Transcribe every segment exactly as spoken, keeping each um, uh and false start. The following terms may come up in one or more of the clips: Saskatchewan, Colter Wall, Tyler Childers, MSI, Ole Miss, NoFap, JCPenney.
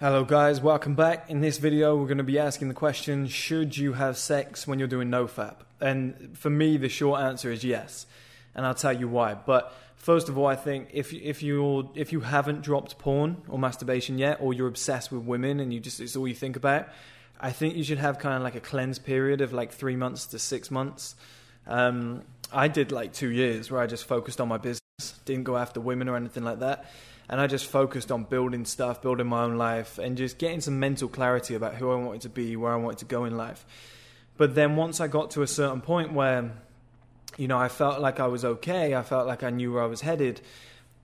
Hello guys, welcome back. In this video we're going to be asking the question, should you have sex when you're doing NoFap? And for me the short answer is yes, and I'll tell you why. But first of all, I think if, if, you're, if you haven't dropped porn or masturbation yet, or you're obsessed with women and you just it's all you think about, I think you should have kind of like a cleanse period of like three months to six months. Um, I did like two years where I just focused on my business, didn't go after women or anything like that. And I just focused on building stuff, building my own life, and just getting some mental clarity about who I wanted to be, where I wanted to go in life. But then once I got to a certain point where, you know, I felt like I was okay, I felt like I knew where I was headed,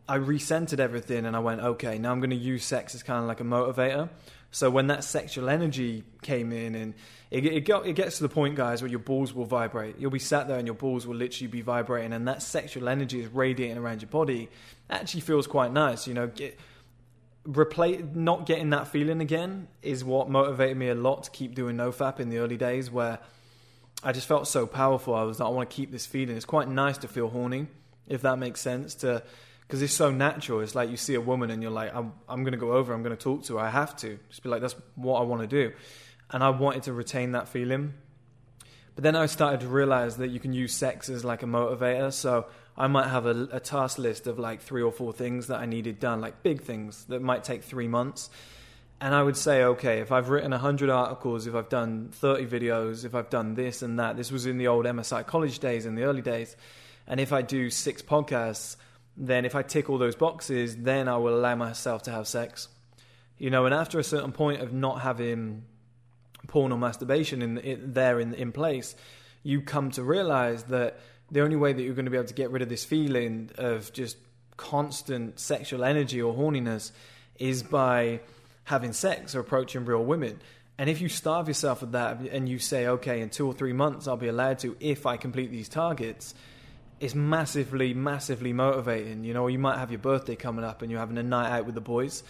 I recentered everything and I went, okay, now I'm going to use sex as kind of like a motivator. So when that sexual energy came in, and it, it, got, it gets to the point, guys, where your balls will vibrate. You'll be sat there and your balls will literally be vibrating, and that sexual energy is radiating around your body. Actually feels quite nice, you know. Get, replace, not getting that feeling again is what motivated me a lot to keep doing NoFap in the early days, where I just felt so powerful. I was like, I want to keep this feeling. It's quite nice to feel horny, if that makes sense, to... because it's so natural. It's like you see a woman and you're like, I'm, I'm going to go over, I'm going to talk to her, I have to. Just be like, that's what I want to do. And I wanted to retain that feeling. But then I started to realize that you can use sex as like a motivator. So I might have a, a task list of like three or four things that I needed done, like big things that might take three months. And I would say, okay, if I've written one hundred articles, if I've done thirty videos, if I've done this and that, this was in the old M S I college days, in the early days, and if I do six podcasts, then if I tick all those boxes, then I will allow myself to have sex. You know, and after a certain point of not having porn or masturbation in, in, there in, in place, you come to realize that the only way that you're going to be able to get rid of this feeling of just constant sexual energy or horniness is by having sex or approaching real women. And if you starve yourself of that and you say, okay, in two or three months I'll be allowed to if I complete these targets... it's massively, massively motivating. You know, you might have your birthday coming up and you're having a night out with the boys.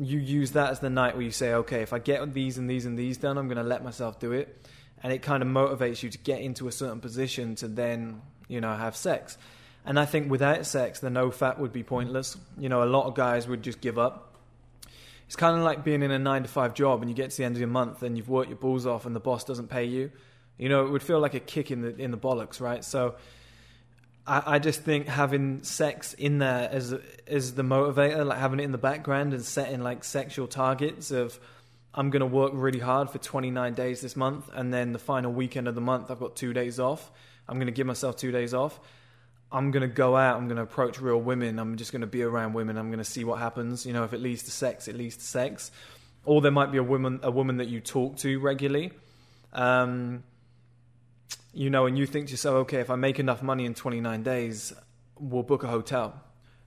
You use that as the night where you say, okay, if I get these and these and these done, I'm going to let myself do it. And it kind of motivates you to get into a certain position to then, you know, have sex. And I think without sex, the NoFap would be pointless. You know, a lot of guys would just give up. It's kind of like being in a nine to five job and you get to the end of your month and you've worked your balls off and the boss doesn't pay you. You know, it would feel like a kick in the in the bollocks, right? So... I just think having sex in there as as the motivator, like having it in the background and setting like sexual targets of I'm going to work really hard for twenty-nine days this month, and then the final weekend of the month I've got two days off. I'm going to give myself two days off. I'm going to go out. I'm going to approach real women. I'm just going to be around women. I'm going to see what happens. You know, if it leads to sex, it leads to sex. Or there might be a woman a woman that you talk to regularly. Um... You know, and you think to yourself, okay, if I make enough money in twenty-nine days, we'll book a hotel,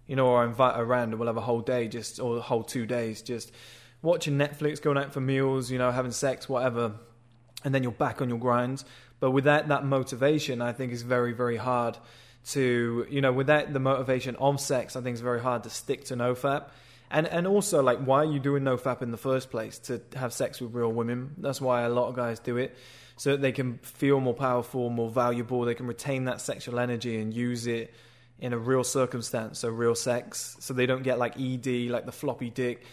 you know, or invite her around and we'll have a whole day just, or a whole two days, just watching Netflix, going out for meals, you know, having sex, whatever. And then you're back on your grind. But without that motivation, I think it's very, very hard to, you know, without the motivation of sex, I think it's very hard to stick to NoFap. And and also, like, why are you doing NoFap in the first place? To have sex with real women. That's why a lot of guys do it, so that they can feel more powerful, more valuable. They can retain that sexual energy and use it in a real circumstance, so real sex. So they don't get, like, E D, like the floppy dick.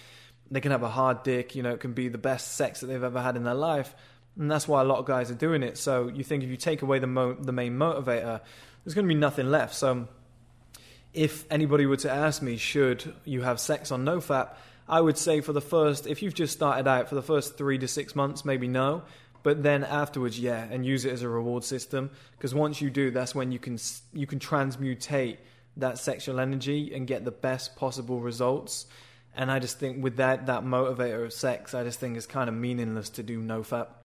They can have a hard dick. You know, it can be the best sex that they've ever had in their life. And that's why a lot of guys are doing it. So you think if you take away the mo- the main motivator, there's going to be nothing left. So... if anybody were to ask me, should you have sex on NoFap, I would say for the first, if you've just started out, for the first three to six months, maybe no. But then afterwards, yeah, and use it as a reward system. Because once you do, that's when you can you can transmutate that sexual energy and get the best possible results. And I just think with that, that motivator of sex, I just think it's kind of meaningless to do NoFap.